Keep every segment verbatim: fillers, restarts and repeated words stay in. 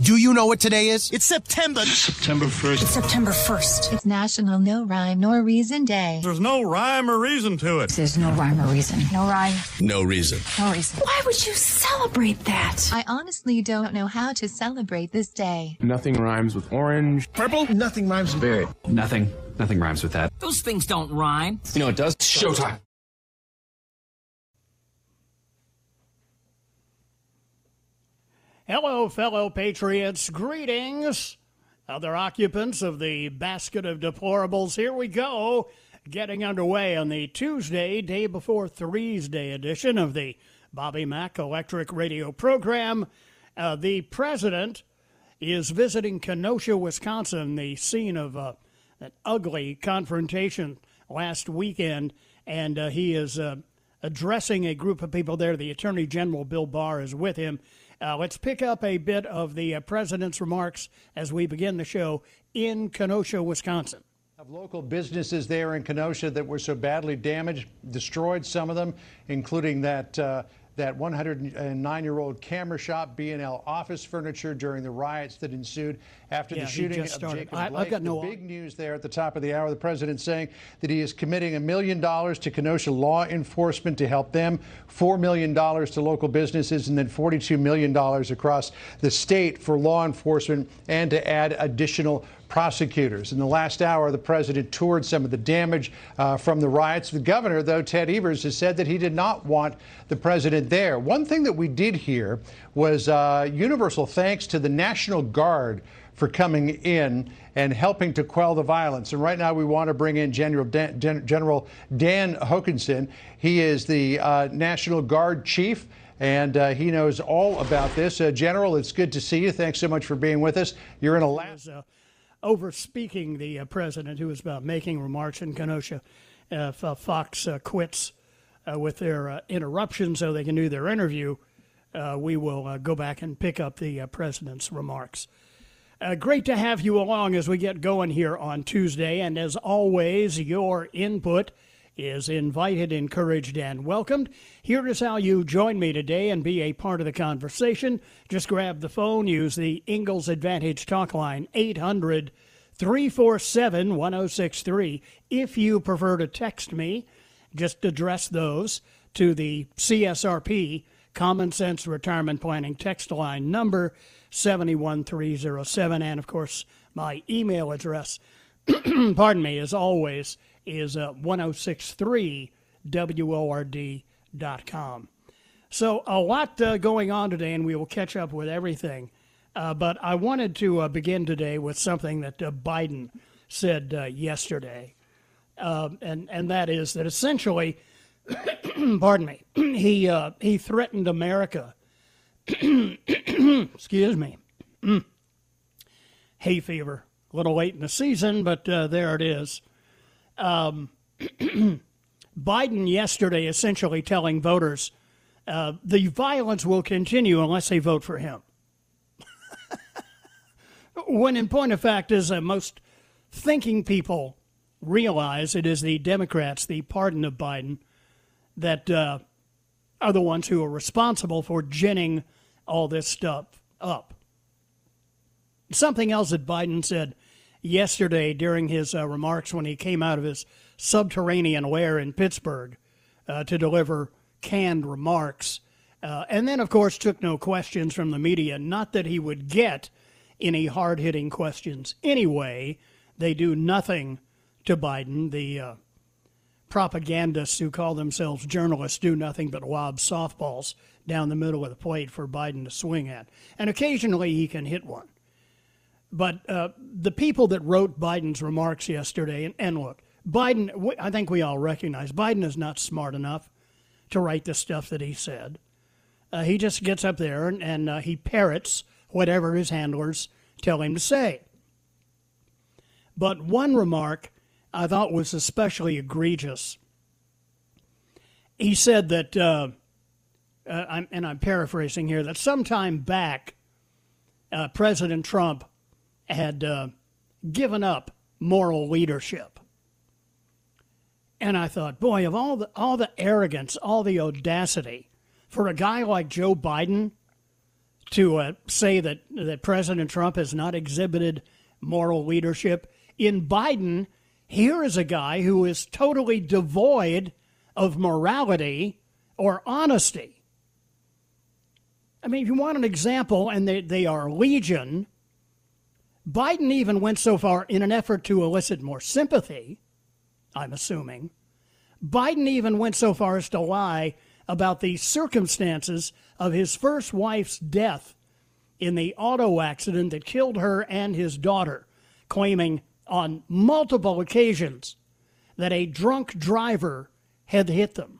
Do you know what today is? It's September. It's September first. It's September first. It's National No Rhyme Nor Reason Day. There's no rhyme or reason to it. There's no rhyme or reason. No rhyme. No reason. No reason. Why would you celebrate that? I honestly don't know how to celebrate this day. Nothing rhymes with orange. Purple. Nothing rhymes with berry. Nothing. Nothing rhymes with that. Those things don't rhyme. You know it does? Showtime. Hello, fellow patriots. Greetings, other occupants of the basket of deplorables. Here we go, getting underway on the Tuesday, day before Thursday edition of the Bobby Mack Electric Radio program. Uh, the president is visiting Kenosha, Wisconsin, the scene of uh, an ugly confrontation last weekend, and uh, he is uh, addressing a group of people there. The Attorney General, Bill Barr, is with him. Uh, let's pick up a bit of the uh, president's remarks as we begin the show in Kenosha, Wisconsin. Of local businesses there in Kenosha that were so badly damaged, destroyed some of them, including that uh, that one hundred nine-year-old camera shop, B and L Office Furniture, during the riots that ensued after yeah, the shooting of Jacob Blake. I, I've got no the big news there at the top of the hour. The president saying that he is committing a million dollars to Kenosha law enforcement to help them, four million dollars to local businesses, and then forty-two million dollars across the state for law enforcement, and to add additional prosecutors. In the last hour, the president toured some of the damage uh, from the riots. The governor, though, Ted Evers, has said that he did not want the president there. One thing that we did hear was uh, universal thanks to the National Guard for coming in and helping to quell the violence. And right now we want to bring in General Dan, Gen- General Dan Hokanson. He is the uh, National Guard chief, and uh, he knows all about this. Uh, General, it's good to see you. Thanks so much for being with us. You're in a last... Over speaking, the uh, president, who was about making remarks in Kenosha, uh, if, uh, Fox uh, quits uh, with their uh, interruption so they can do their interview, uh, we will uh, go back and pick up the uh, president's remarks. Uh, great to have you along as we get going here on Tuesday. And as always, your input is invited, encouraged, and welcomed. Here is how you join me today and be a part of the conversation. Just grab the phone, use the Ingalls Advantage talk line, eight hundred, three four seven, one oh six three. If you prefer to text me, just address those to the C S R P, Common Sense Retirement Planning text line number seven one three oh seven. And, of course, my email address, pardon me, as always, is uh, ten sixty-three W O R D dot com. So a lot uh, going on today, and we will catch up with everything. Uh, but I wanted to uh, begin today with something that uh, Biden said uh, yesterday, uh, and, and that is that essentially, pardon me, he, uh, he threatened America. Excuse me. Hay fever. A little late in the season, but uh, there it is. Um, Biden yesterday essentially telling voters uh, the violence will continue unless they vote for him. When in point of fact, as uh, most thinking people realize, it is the Democrats, the pardon of Biden, that uh, are the ones who are responsible for ginning all this stuff up. Something else that Biden said yesterday during his uh, remarks when he came out of his subterranean lair in Pittsburgh uh, to deliver canned remarks Uh, and then, of course, took no questions from the media. Not that he would get any hard-hitting questions anyway. They do nothing to Biden. The uh, propagandists who call themselves journalists do nothing but lob softballs down the middle of the plate for Biden to swing at. And occasionally he can hit one. But uh, the people that wrote Biden's remarks yesterday, and, and look, Biden, I think we all recognize, Biden is not smart enough to write the stuff that he said. Uh, he just gets up there and, and uh, he parrots whatever his handlers tell him to say. But one remark I thought was especially egregious. He said that, uh, uh, I'm, and I'm paraphrasing here, that sometime back, uh, President Trump had uh, given up moral leadership. And I thought, boy, of all the all the arrogance, all the audacity for a guy like Joe Biden to uh, say that, that President Trump has not exhibited moral leadership. In Biden, here is a guy who is totally devoid of morality or honesty. I mean, if you want an example, and they, they are legion, Biden even went so far in an effort to elicit more sympathy, I'm assuming. Biden even went so far as to lie about the circumstances of his first wife's death in the auto accident that killed her and his daughter, claiming on multiple occasions that a drunk driver had hit them.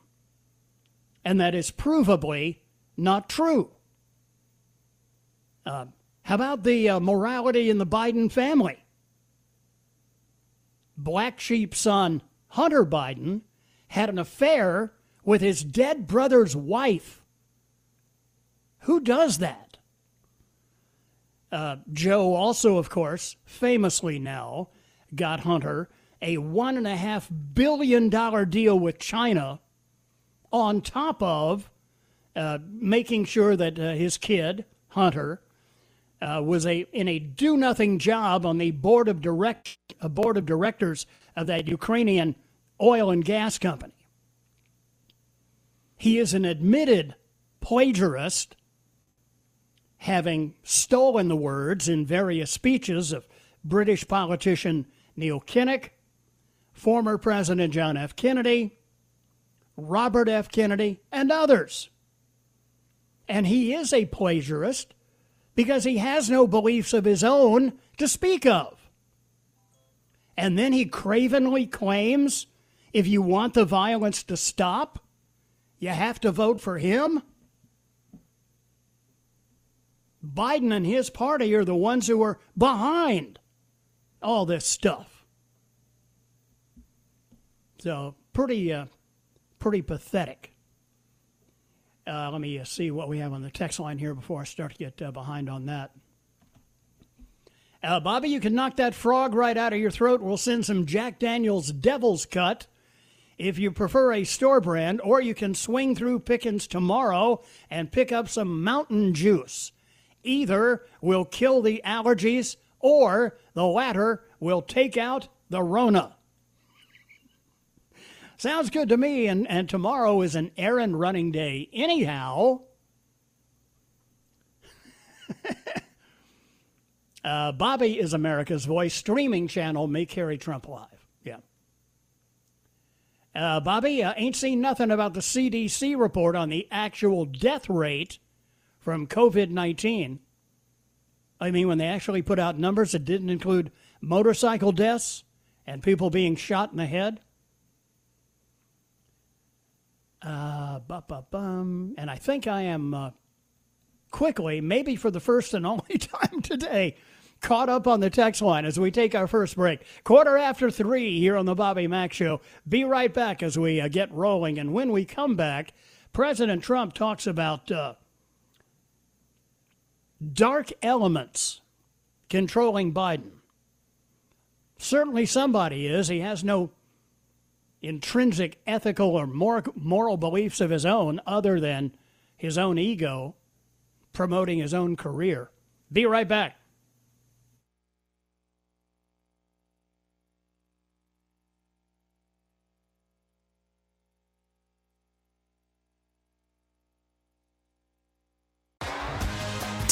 And that is provably not true. Uh, how about the uh, morality in the Biden family? Black sheep son Hunter Biden had an affair with his dead brother's wife. Who does that? Uh, Joe also, of course, famously now got Hunter a one and a half billion dollar deal with China on top of uh, making sure that uh, his kid, Hunter, Uh, was a in a do-nothing job on the board of direct uh, board of directors of that Ukrainian oil and gas company. He is an admitted plagiarist, having stolen the words in various speeches of British politician Neil Kinnock, former President John F. Kennedy, Robert F. Kennedy, and others. And he is a plagiarist, because he has no beliefs of his own to speak of. And then he cravenly claims, if you want the violence to stop, you have to vote for him. Biden and his party are the ones who are behind all this stuff. So, pretty, uh, pretty pathetic. Uh, let me uh, see what we have on the text line here before I start to get uh, behind on that. Uh, Bobby, you can knock that frog right out of your throat. We'll send some Jack Daniel's Devil's Cut if you prefer a store brand, or you can swing through Pickens tomorrow and pick up some Mountain Juice. Either will kill the allergies, or the latter will take out the Rona. Sounds good to me, and, and tomorrow is an errand running day anyhow. uh, Bobby is America's Voice streaming channel may carry Trump live. Yeah. Uh, Bobby, I ain't seen nothing about the C D C report on the actual death rate from COVID nineteen. I mean, when they actually put out numbers that didn't include motorcycle deaths and people being shot in the head. Uh, bum. And I think I am uh, quickly, maybe for the first and only time today, caught up on the text line as we take our first break. Quarter after three here on the Bobby Mack Show. Be right back as we uh, get rolling. And when we come back, President Trump talks about uh, dark elements controlling Biden. Certainly somebody is. He has no intrinsic ethical or moral beliefs of his own other than his own ego promoting his own career. Be right back.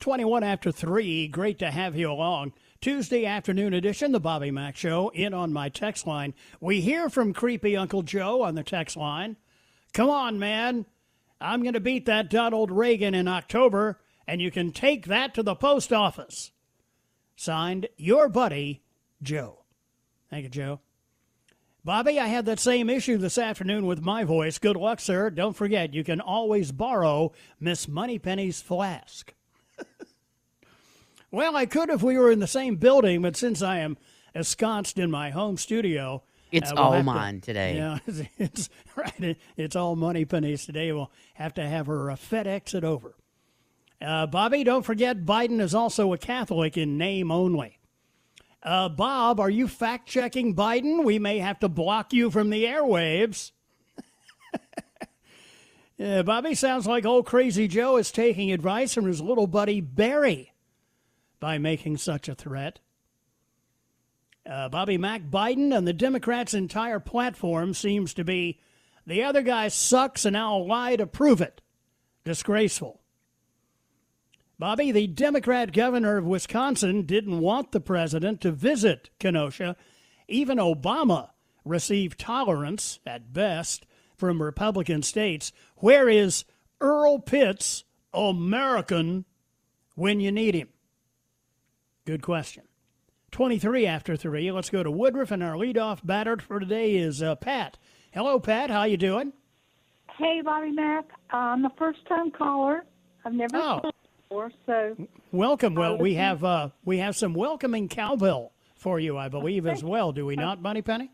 twenty-one after three, great to have you along. Tuesday afternoon edition, the Bobby Mack Show. In on my text line, we hear from Creepy Uncle Joe on the text line. Come on, man. I'm going to beat that Donald Reagan in October, and you can take that to the post office. Signed, your buddy, Joe. Thank you, Joe. Bobby, I had that same issue this afternoon with my voice. Good luck, sir. Don't forget, you can always borrow Miss Moneypenny's flask. Well, I could if we were in the same building, but since I am ensconced in my home studio, it's uh, we'll all mine to, today. Yeah, you know, it's, it's right. It, it's all Moneypenny's today. We'll have to have her uh, FedEx it over. Uh, Bobby, don't forget, Biden is also a Catholic in name only. Uh, Bob, are you fact checking Biden? We may have to block you from the airwaves. Yeah, Bobby, sounds like old Crazy Joe is taking advice from his little buddy Barry by making such a threat. Uh, Bobby Mack, Biden and the Democrats' entire platform seems to be, the other guy sucks and I'll lie to prove it. Disgraceful. Bobby, the Democrat governor of Wisconsin didn't want the president to visit Kenosha. Even Obama received tolerance, at best, from Republican states. Where is Earl Pitts, American, when you need him? Good question. twenty-three after three. Let's go to Woodruff, and our leadoff batter for today is uh, Pat. Hello, Pat. How you doing? Hey, Bobby Mack. I'm a first-time caller. I've never oh. called before, so welcome. Well, we have uh, we have some welcoming cowbell for you, I believe, as well. Do we not, Moneypenny?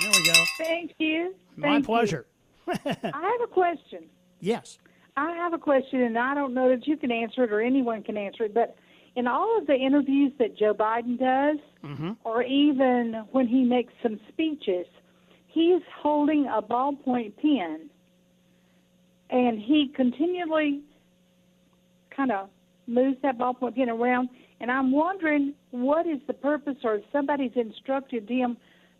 There we go. Thank you. My Thank pleasure. You. I have a question. Yes. I have a question, and I don't know that you can answer it or anyone can answer it, but in all of the interviews that Joe Biden does, mm-hmm. or even when he makes some speeches, he's holding a ballpoint pen, and he continually kind of moves that ballpoint pen around, and I'm wondering what is the purpose, or if somebody's instructed him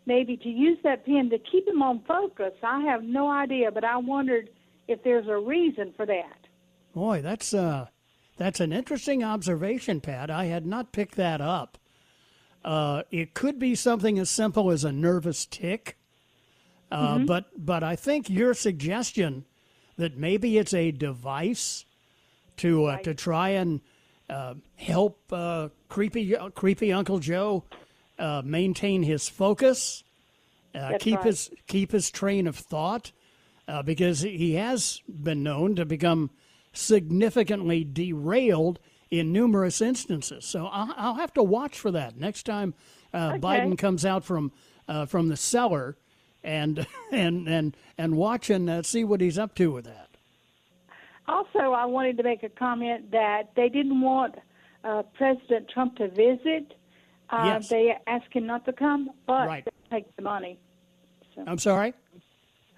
maybe to use that pen to keep him on focus. I have no idea, but I wondered if there's a reason for that. Boy, that's... uh. That's an interesting observation, Pat. I had not picked that up. Uh, it could be something as simple as a nervous tick, uh, mm-hmm. but but I think your suggestion that maybe it's a device to uh, right. to try and uh, help uh, creepy uh, creepy Uncle Joe uh, maintain his focus, uh, keep right. his keep his train of thought, uh, because he has been known to become significantly derailed in numerous instances. So I'll, I'll have to watch for that next time uh, okay. Biden comes out from uh, from the cellar and and and and watch and uh, see what he's up to with that. Also, I wanted to make a comment that they didn't want uh, President Trump to visit. Uh, yes. They asked him not to come, but right. they take the money. So. I'm sorry?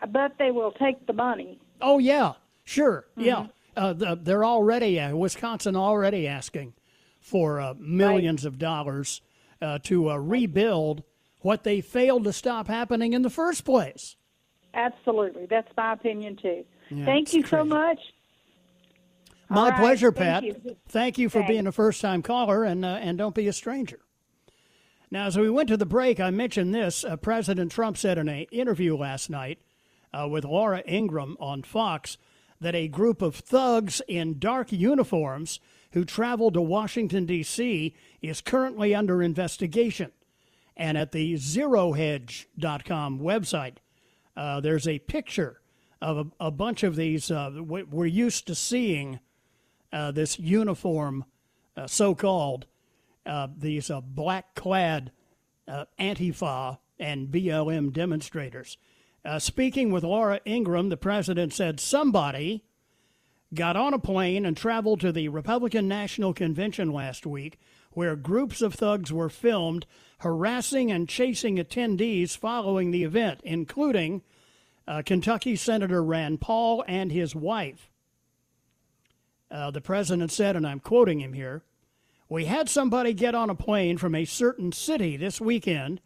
But they will take the money. Oh, yeah. Sure. Mm-hmm. Yeah. Uh, they're already, uh, Wisconsin already asking for uh, millions right. of dollars uh, to uh, rebuild what they failed to stop happening in the first place. Absolutely. That's my opinion, too. Yeah, Thank you crazy. so much. My right. pleasure, Pat. Thank you, Thank you for Thanks. being a first-time caller, and uh, and don't be a stranger. Now, as we went to the break, I mentioned this. Uh, President Trump said in an interview last night uh, with Laura Ingraham on Fox that a group of thugs in dark uniforms who traveled to Washington, D C is currently under investigation. And at the zero hedge dot com website, uh, there's a picture of a, a bunch of these. Uh, we're used to seeing uh, this uniform, uh, so-called, Uh, these uh, black-clad uh, Antifa and B L M demonstrators. Uh, speaking with Laura Ingraham, the president said somebody got on a plane and traveled to the Republican National Convention last week, where groups of thugs were filmed harassing and chasing attendees following the event, including uh, Kentucky Senator Rand Paul and his wife. Uh, the president said, and I'm quoting him here, "We had somebody get on a plane from a certain city this weekend,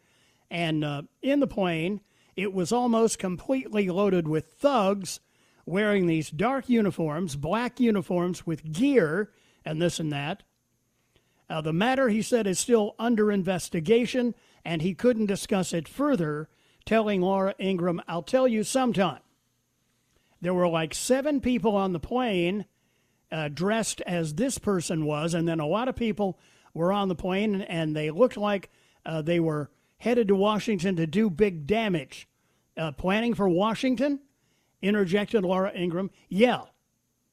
and uh, in the plane, it was almost completely loaded with thugs wearing these dark uniforms, black uniforms with gear and this and that. Uh, the matter," he said, "is still under investigation, and he couldn't discuss it further," telling Laura Ingraham, "I'll tell you sometime." There were like seven people on the plane Uh, dressed as this person was, and then a lot of people were on the plane, and, and they looked like uh, they were headed to Washington to do big damage. Uh, planning for Washington? Interjected Laura Ingraham. Yeah,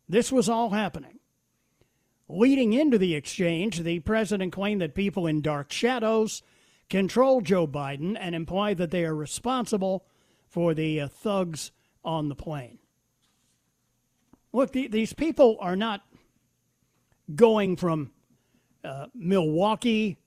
this was all happening. Leading into the exchange, the president claimed that people in dark shadows control Joe Biden and implied that they are responsible for the uh, thugs on the plane. Look, the, these people are not going from uh, Milwaukee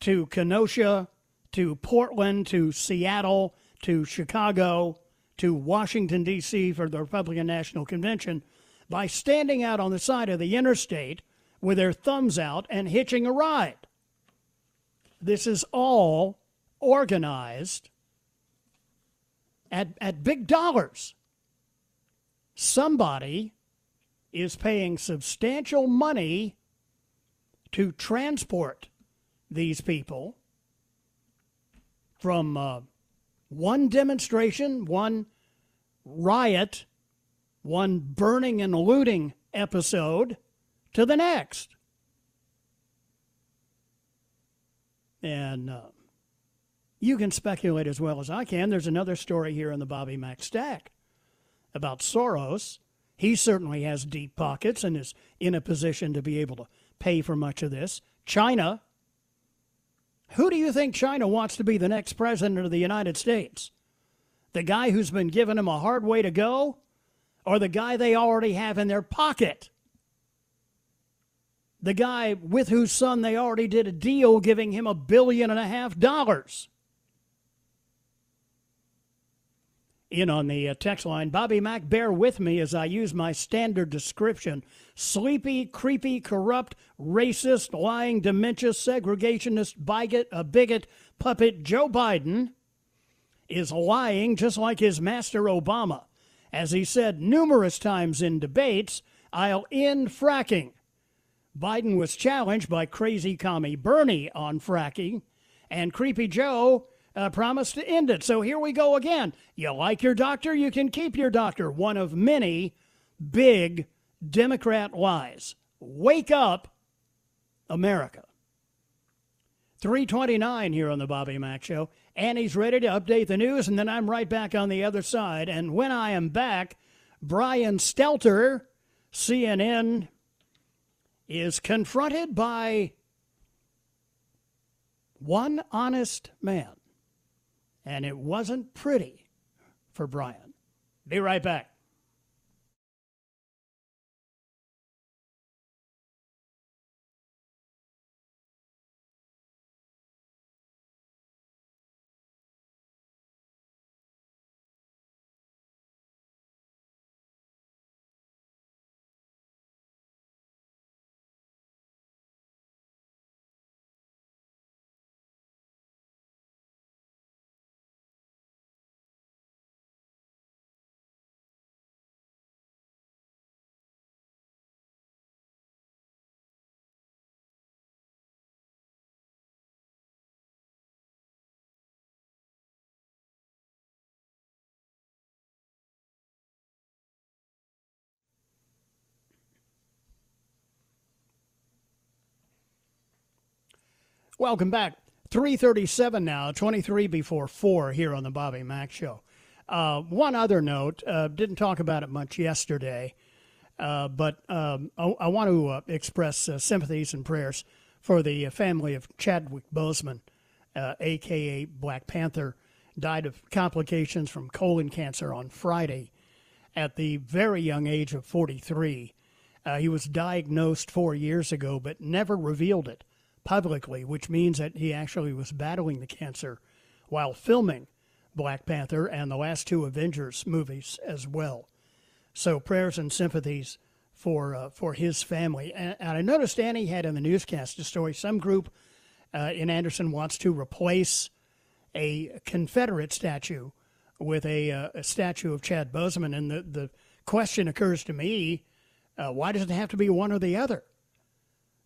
to Kenosha to Portland to Seattle to Chicago to Washington, D C for the Republican National Convention by standing out on the side of the interstate with their thumbs out and hitching a ride. This is all organized at, at big dollars. Somebody is paying substantial money to transport these people from uh, one demonstration, one riot, one burning and looting episode to the next. And uh, you can speculate as well as I can. There's another story here in the Bobby Mack Stack about Soros. He certainly has deep pockets and is in a position to be able to pay for much of this. China. Who do you think China wants to be the next president of the United States? The guy who's been giving them a hard way to go, or the guy they already have in their pocket? The guy with whose son they already did a deal giving him a billion and a half dollars. In on the text line, Bobby Mack, bear with me as I use my standard description. Sleepy, creepy, corrupt, racist, lying, dementia, segregationist, bigot, a bigot, puppet Joe Biden is lying just like his master Obama. As he said numerous times in debates, "I'll end fracking." Biden was challenged by crazy commie Bernie on fracking, and creepy Joe Uh, promised to end it. So here we go again. You like your doctor, you can keep your doctor. One of many big Democrat lies. Wake up, America. three twenty-nine here on the Bobby Mack Show. Annie's ready to update the news, and then I'm right back on the other side. And when I am back, Brian Stelter, C N N, is confronted by one honest man. And it wasn't pretty for Brian. Be right back. Welcome back. three thirty-seven now, twenty-three before four here on the Bobby Mack Show. Uh, one other note, uh, didn't talk about it much yesterday, uh, but um, I, I want to uh, express uh, sympathies and prayers for the family of Chadwick Boseman, uh, a k a. Black Panther, died of complications from colon cancer on Friday at the very young age of forty-three. Uh, he was diagnosed four years ago but never revealed it publicly, which means that he actually was battling the cancer while filming Black Panther and the last two Avengers movies as well. So prayers and sympathies for uh, for his family. And, and I noticed Annie had in the newscast a story. Some group uh, in Anderson wants to replace a Confederate statue with a, uh, a statue of Chad Boseman. And the, the question occurs to me, uh, why does it have to be one or the other?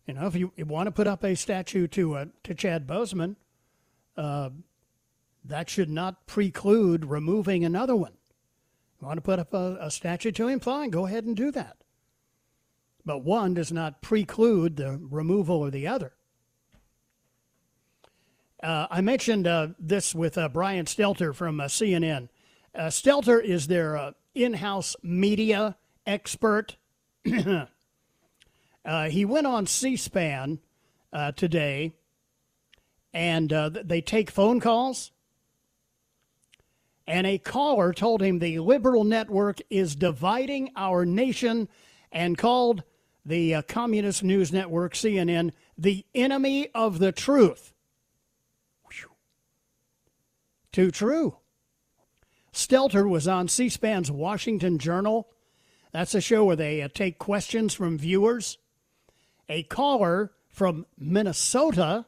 You know, if you, you want to put up a statue to uh, to Chad Boseman, uh, that should not preclude removing another one. You want to put up a, a statue to him? Fine, go ahead and do that. But one does not preclude the removal of the other. Uh, I mentioned uh, this with uh, Brian Stelter from uh, C N N. Uh, Stelter is their uh, in-house media expert. Uh, he went on C-SPAN uh, today, and uh, they take phone calls. And a caller told him the liberal network is dividing our nation and called the uh, communist news network, C N N, the enemy of the truth. Whew. Too true. Stelter was on C-SPAN's Washington Journal. That's a show where they uh, take questions from viewers. A caller from Minnesota,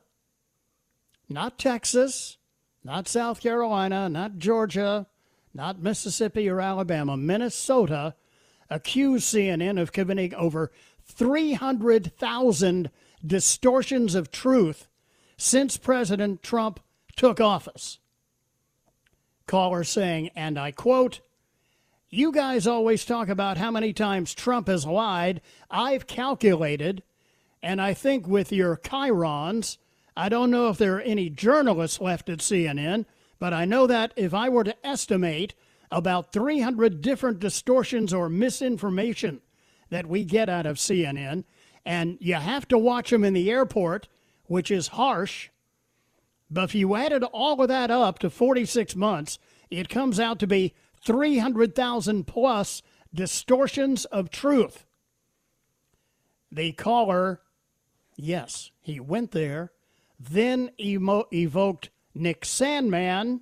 not Texas, not South Carolina, not Georgia, not Mississippi or Alabama, Minnesota, accused C N N of committing over three hundred thousand distortions of truth since President Trump took office. Caller saying, and I quote, "You guys always talk about how many times Trump has lied. I've calculated. And I think with your chyrons, I don't know if there are any journalists left at C N N, but I know that if I were to estimate about three hundred different distortions or misinformation that we get out of C N N, and you have to watch them in the airport, which is harsh, but if you added all of that up to forty-six months, it comes out to be three hundred thousand plus distortions of truth." The caller, yes, he went there, then emo- evoked Nick Sandman,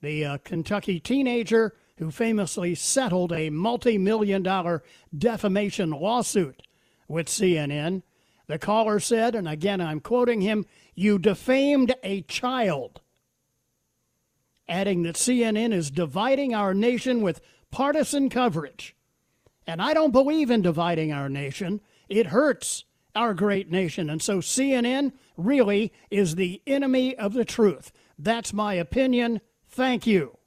the uh, Kentucky teenager who famously settled a multi-million dollar defamation lawsuit with C N N. The caller said, and again I'm quoting him, "You defamed a child," adding that C N N is dividing our nation with partisan coverage. And I don't believe in dividing our nation. It hurts our great nation. And so C N N really is the enemy of the truth. That's my opinion. Thank you.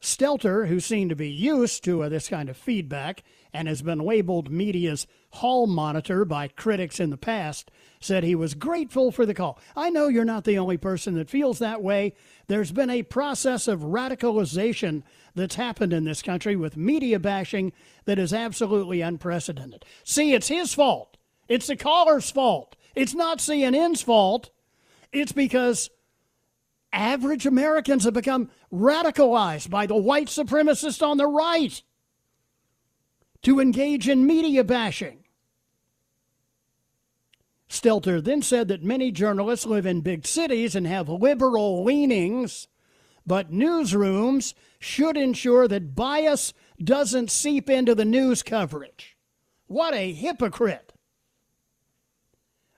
Stelter, who seemed to be used to uh, this kind of feedback and has been labeled media's hall monitor by critics in the past, said he was grateful for the call. "I know you're not the only person that feels that way. There's been a process of radicalization that's happened in this country with media bashing that is absolutely unprecedented." See, it's his fault. It's the caller's fault. It's not C N N's fault. It's because average Americans have become radicalized by the white supremacists on the right to engage in media bashing. Stelter then said that many journalists live in big cities and have liberal leanings, but newsrooms should ensure that bias doesn't seep into the news coverage. What a hypocrite.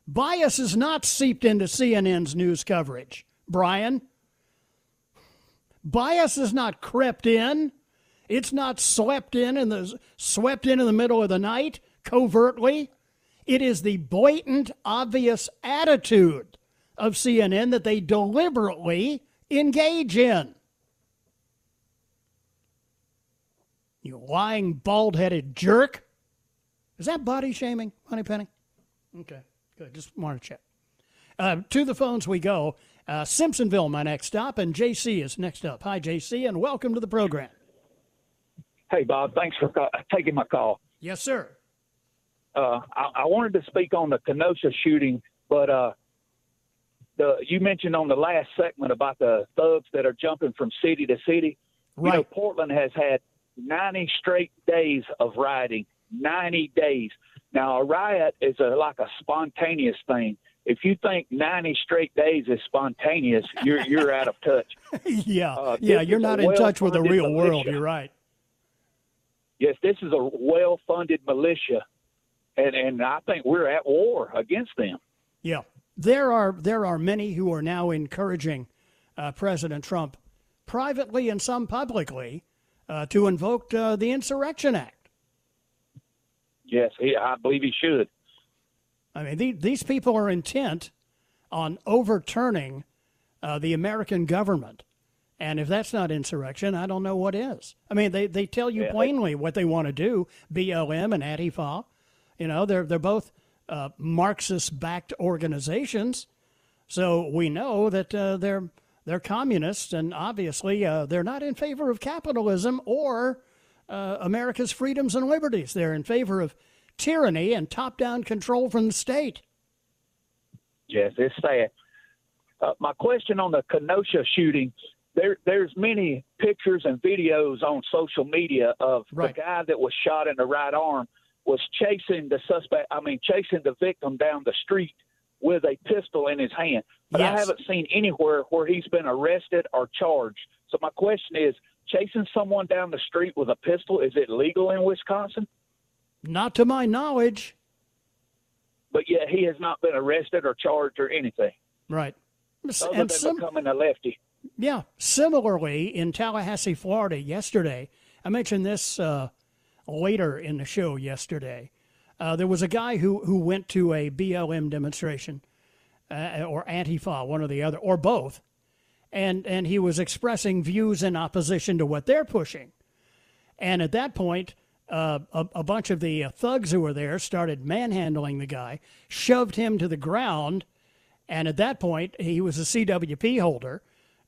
Bias is not seeped into C N N's news coverage, Brian. Bias is not crept in. It's not slept in in the swept in in the middle of the night covertly. It is the blatant, obvious attitude of C N N that they deliberately engage in. You lying, bald-headed jerk. Is that body shaming, Moneypenny? Okay, Good. Just wanted to check. Uh, to the phones we go. Uh, Simpsonville, my next stop, and J C is next up. Hi, J C, and welcome to the program. Hey, Bob. Thanks for co- taking my call. Yes, sir. Uh, I-, I wanted to speak on the Kenosha shooting, but uh, the you mentioned on the last segment about the thugs that are jumping from city to city. Right. You know, Portland has had ninety straight days of rioting, ninety days. Now, a riot is a, like a spontaneous thing. If you think ninety straight days is spontaneous, you're you're out of touch. yeah, uh, yeah, you're not in touch with the real militia. world. You're right. Yes, this is a well-funded militia, and, and I think we're at war against them. Yeah, there are there are many who are now encouraging uh, President Trump, privately and some publicly, uh, to invoke uh, the Insurrection Act. Yes, he, I believe he should. I mean, the, these people are intent on overturning uh, the American government. And if that's not insurrection, I don't know what is. I mean, they, they tell you yeah, plainly they, what they want to do, B L M and Antifa. You know, they're, they're both uh, Marxist-backed organizations. So we know that uh, they're, they're communists, and obviously uh, they're not in favor of capitalism or uh, America's freedoms and liberties. They're in favor of tyranny and top-down control from the state. Yes, it's sad. Uh, my question on the Kenosha shooting, there, there's many pictures and videos on social media of right. the guy that was shot in the right arm was chasing the suspect, I mean, chasing the victim down the street with a pistol in his hand. But yes. I haven't seen anywhere where he's been arrested or charged. So my question is, chasing someone down the street with a pistol, is it legal in Wisconsin? Not to my knowledge. But yet he has not been arrested or charged or anything. Right. Other and than sim- becoming a lefty. Yeah. Similarly, in Tallahassee, Florida, yesterday, I mentioned this uh, later in the show yesterday, uh, there was a guy who, who went to a B L M demonstration uh, or Antifa, one or the other, or both, and, and he was expressing views in opposition to what they're pushing. And at that point, Uh, a, a bunch of the uh, thugs who were there started manhandling the guy, shoved him to the ground, and at that point, he was a C W P holder.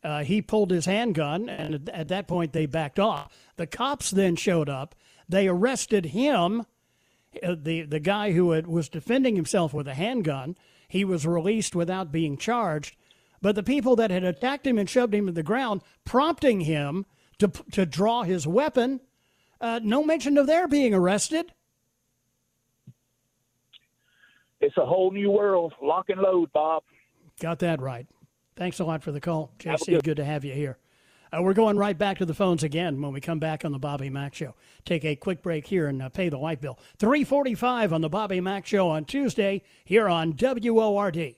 Uh, he pulled his handgun, and at, at that point, they backed off. The cops then showed up. They arrested him, uh, the, the guy who had, was defending himself with a handgun. He was released without being charged, but the people that had attacked him and shoved him to the ground, prompting him to to draw his weapon, Uh, no mention of their being arrested. It's a whole new world. Lock and load, Bob. Got that right. Thanks a lot for the call, J C. Good to have you here. Uh, we're going right back to the phones again when we come back on the Bobby Mack Show. Take a quick break here and uh, pay the light bill. three forty-five on the Bobby Mack Show on Tuesday here on W O R D.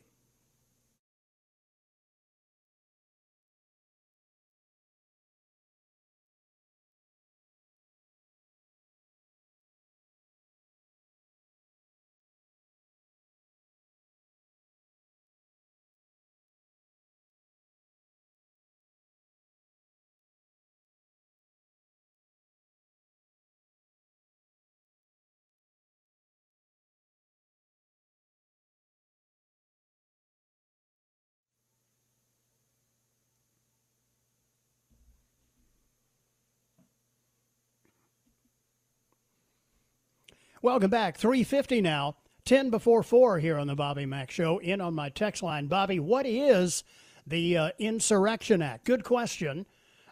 Welcome back. three fifty now, ten before four here on the Bobby Mack Show. In on my text line, Bobby, what is the uh, Insurrection Act? Good question.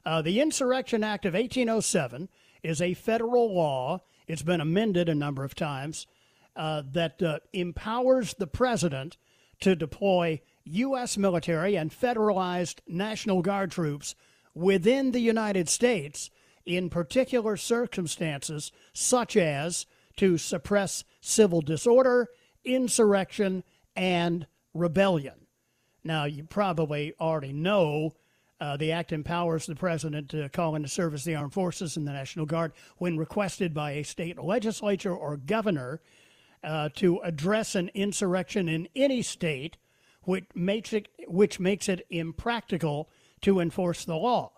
Uh, the Insurrection Act of eighteen oh seven is a federal law. It's been amended a number of times uh, that uh, empowers the president to deploy U S military and federalized National Guard troops within the United States in particular circumstances, such as to suppress civil disorder, insurrection, and rebellion. Now, you probably already know uh, the act empowers the president to call into service the armed forces and the National Guard when requested by a state legislature or governor uh, to address an insurrection in any state, which makes it, which makes it impractical to enforce the law.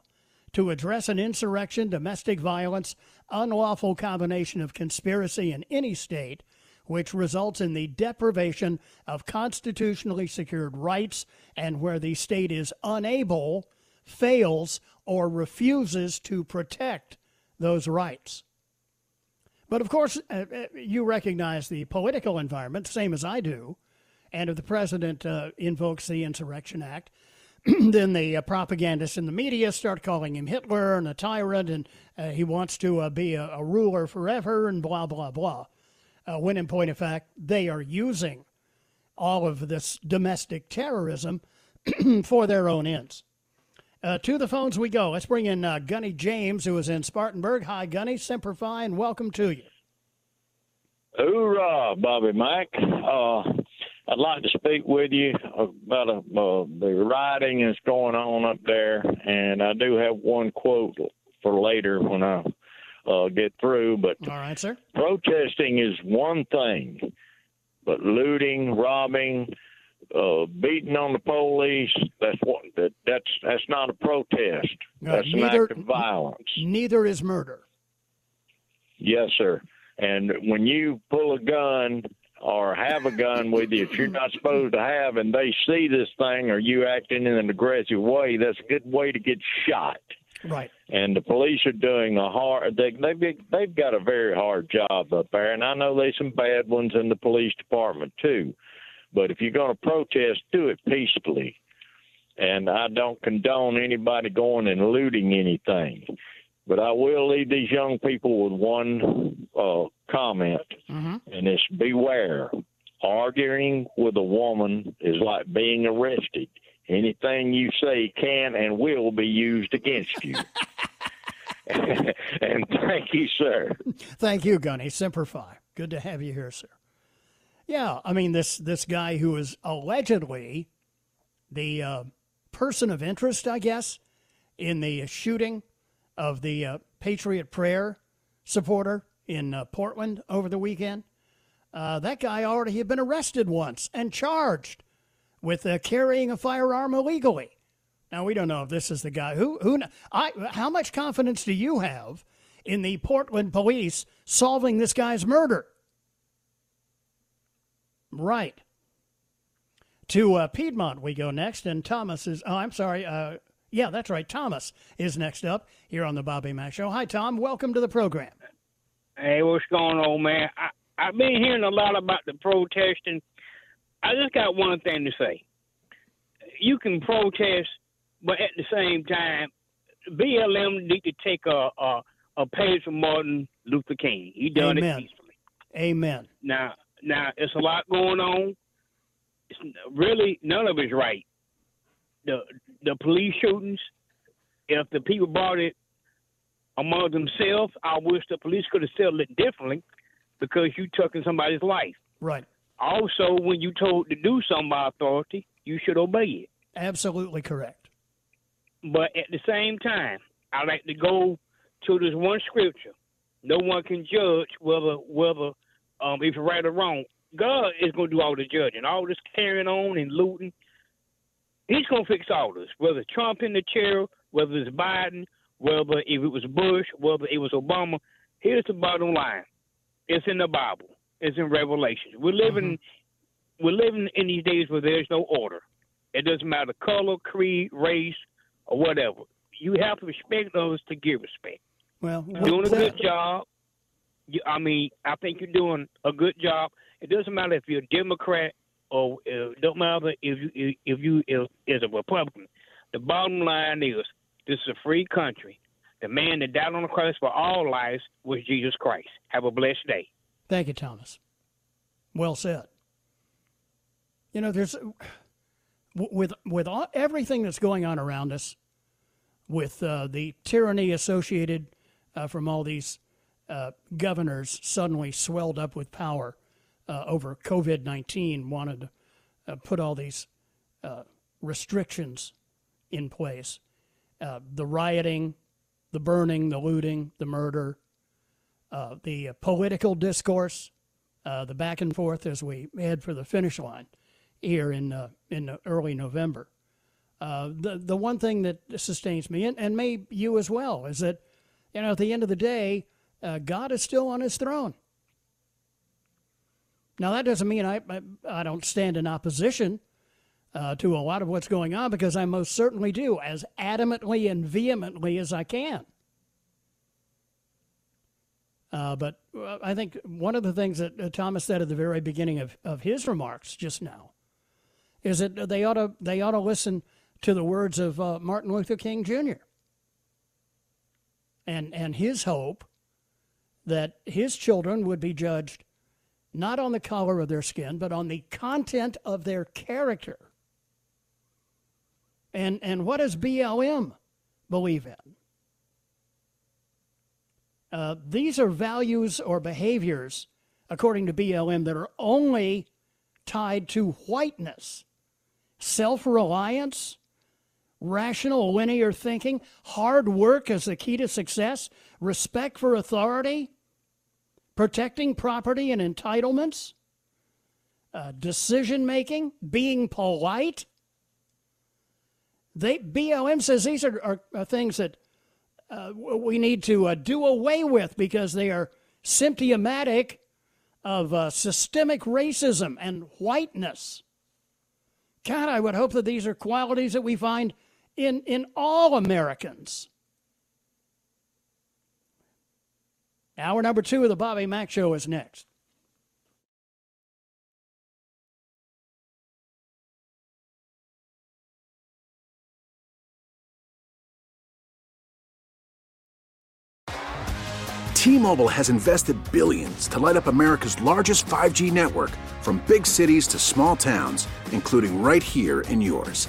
To address an insurrection, domestic violence, unlawful combination of conspiracy in any state, which results in the deprivation of constitutionally secured rights, and where the state is unable, fails, or refuses to protect those rights. But of course, uh, you recognize the political environment, same as I do, and if the president uh, invokes the Insurrection Act, then the uh, propagandists in the media start calling him Hitler and a tyrant, and uh, he wants to uh, be a, a ruler forever and blah, blah, blah. Uh, when in point of fact, they are using all of this domestic terrorism for their own ends. Uh, to the phones we go. Let's bring in uh, Gunny James, who is in Spartanburg. Hi, Gunny. Semper Fi, and welcome to you. Hoorah, Bobby Mike. Uh, I'd like to speak with you about uh, uh, the rioting that's going on up there, and I do have one quote for later when I uh, get through. But all right, sir. Protesting is one thing, but looting, robbing, Uh, beating on the police—that's what—that's that, that's not a protest. No, that's neither, an act of violence. Neither is murder. Yes, sir. And when you pull a gun or have a gun with you that you're not supposed to have, and they see this thing, or you acting in an aggressive way, that's a good way to get shot. Right. And the police are doing a hard. They, they've they've got a very hard job up there, and I know there's some bad ones in the police department too. But if you're going to protest, do it peacefully. And I don't condone anybody going and looting anything. But I will leave these young people with one uh, comment, mm-hmm. and it's beware. Arguing with a woman is like being arrested. Anything you say can and will be used against you. And thank you, sir. Thank you, Gunny. Semper Fi. Good to have you here, sir. Yeah, I mean, this, this guy who is allegedly the uh, person of interest, I guess, in the shooting of the uh, Patriot Prayer supporter in uh, Portland over the weekend, uh, that guy already had been arrested once and charged with uh, carrying a firearm illegally. Now, we don't know if this is the guy. Who, who, I, how much confidence do you have in the Portland police solving this guy's murder? Right. To uh, Piedmont we go next, and Thomas is, oh, I'm sorry, uh, yeah, that's right, Thomas is next up here on the Bobby Mack Show. Hi, Tom, welcome to the program. Hey, what's going on, man? I, I've been hearing a lot about the protesting. I just got one thing to say. You can protest, but at the same time, B L M need to take a, a, a page from Martin Luther King. He done Amen. It peacefully. Amen. Now, Now, it's a lot going on. It's really, none of it's right. The the police shootings, if the people brought it among themselves, I wish the police could have settled it differently because you took in somebody's life. Right. Also, when you're told to do something by authority, you should obey it. Absolutely correct. But at the same time, I like to go to this one scripture. No one can judge whether whether – Um, if you're right or wrong, God is going to do all the judging, all this carrying on and looting. He's going to fix all this, whether it's Trump in the chair, whether it's Biden, whether if it was Bush, whether it was Obama. Here's the bottom line. It's in the Bible. It's in Revelation. We're living, mm-hmm. we're living in these days where there's no order. It doesn't matter color, creed, race, or whatever. You have to respect others to give respect. Well, you're doing a good job. I mean, I think you're doing a good job. It doesn't matter if you're a Democrat or uh, don't matter if you if you if, is a Republican. The bottom line is this is a free country. The man that died on the cross for all lives was Jesus Christ. Have a blessed day. Thank you, Thomas. Well said. You know, there's with with all, everything that's going on around us, with uh, the tyranny associated uh, from all these. Uh, governors suddenly swelled up with power uh, over COVID nineteen, wanted to uh, put all these uh, restrictions in place. Uh, the rioting, the burning, the looting, the murder, uh, the uh, political discourse, uh, the back and forth as we head for the finish line here in uh, in early November. Uh, the, the one thing that sustains me, and, and may you as well, is that, you know, at the end of the day, Uh, God is still on his throne. Now, that doesn't mean I, I, I don't stand in opposition uh, to a lot of what's going on, because I most certainly do, as adamantly and vehemently as I can. Uh, but I think one of the things that uh, Thomas said at the very beginning of, of his remarks just now is that they ought to, they ought to listen to the words of uh, Martin Luther King Junior And, and his hope that his children would be judged not on the color of their skin, but on the content of their character. And, and what does B L M believe in? Uh, these are values or behaviors, according to B L M, that are only tied to whiteness, self-reliance, rational, linear thinking, hard work as the key to success, respect for authority, protecting property and entitlements, uh, decision-making, being polite. They, B L M says these are, are, are things that uh, we need to uh, do away with because they are symptomatic of uh, systemic racism and whiteness. God, I would hope that these are qualities that we find in, in all Americans. Hour number two of the Bobby Mack Show is next. T-Mobile has invested billions to light up America's largest five G network, from big cities to small towns, including right here in yours.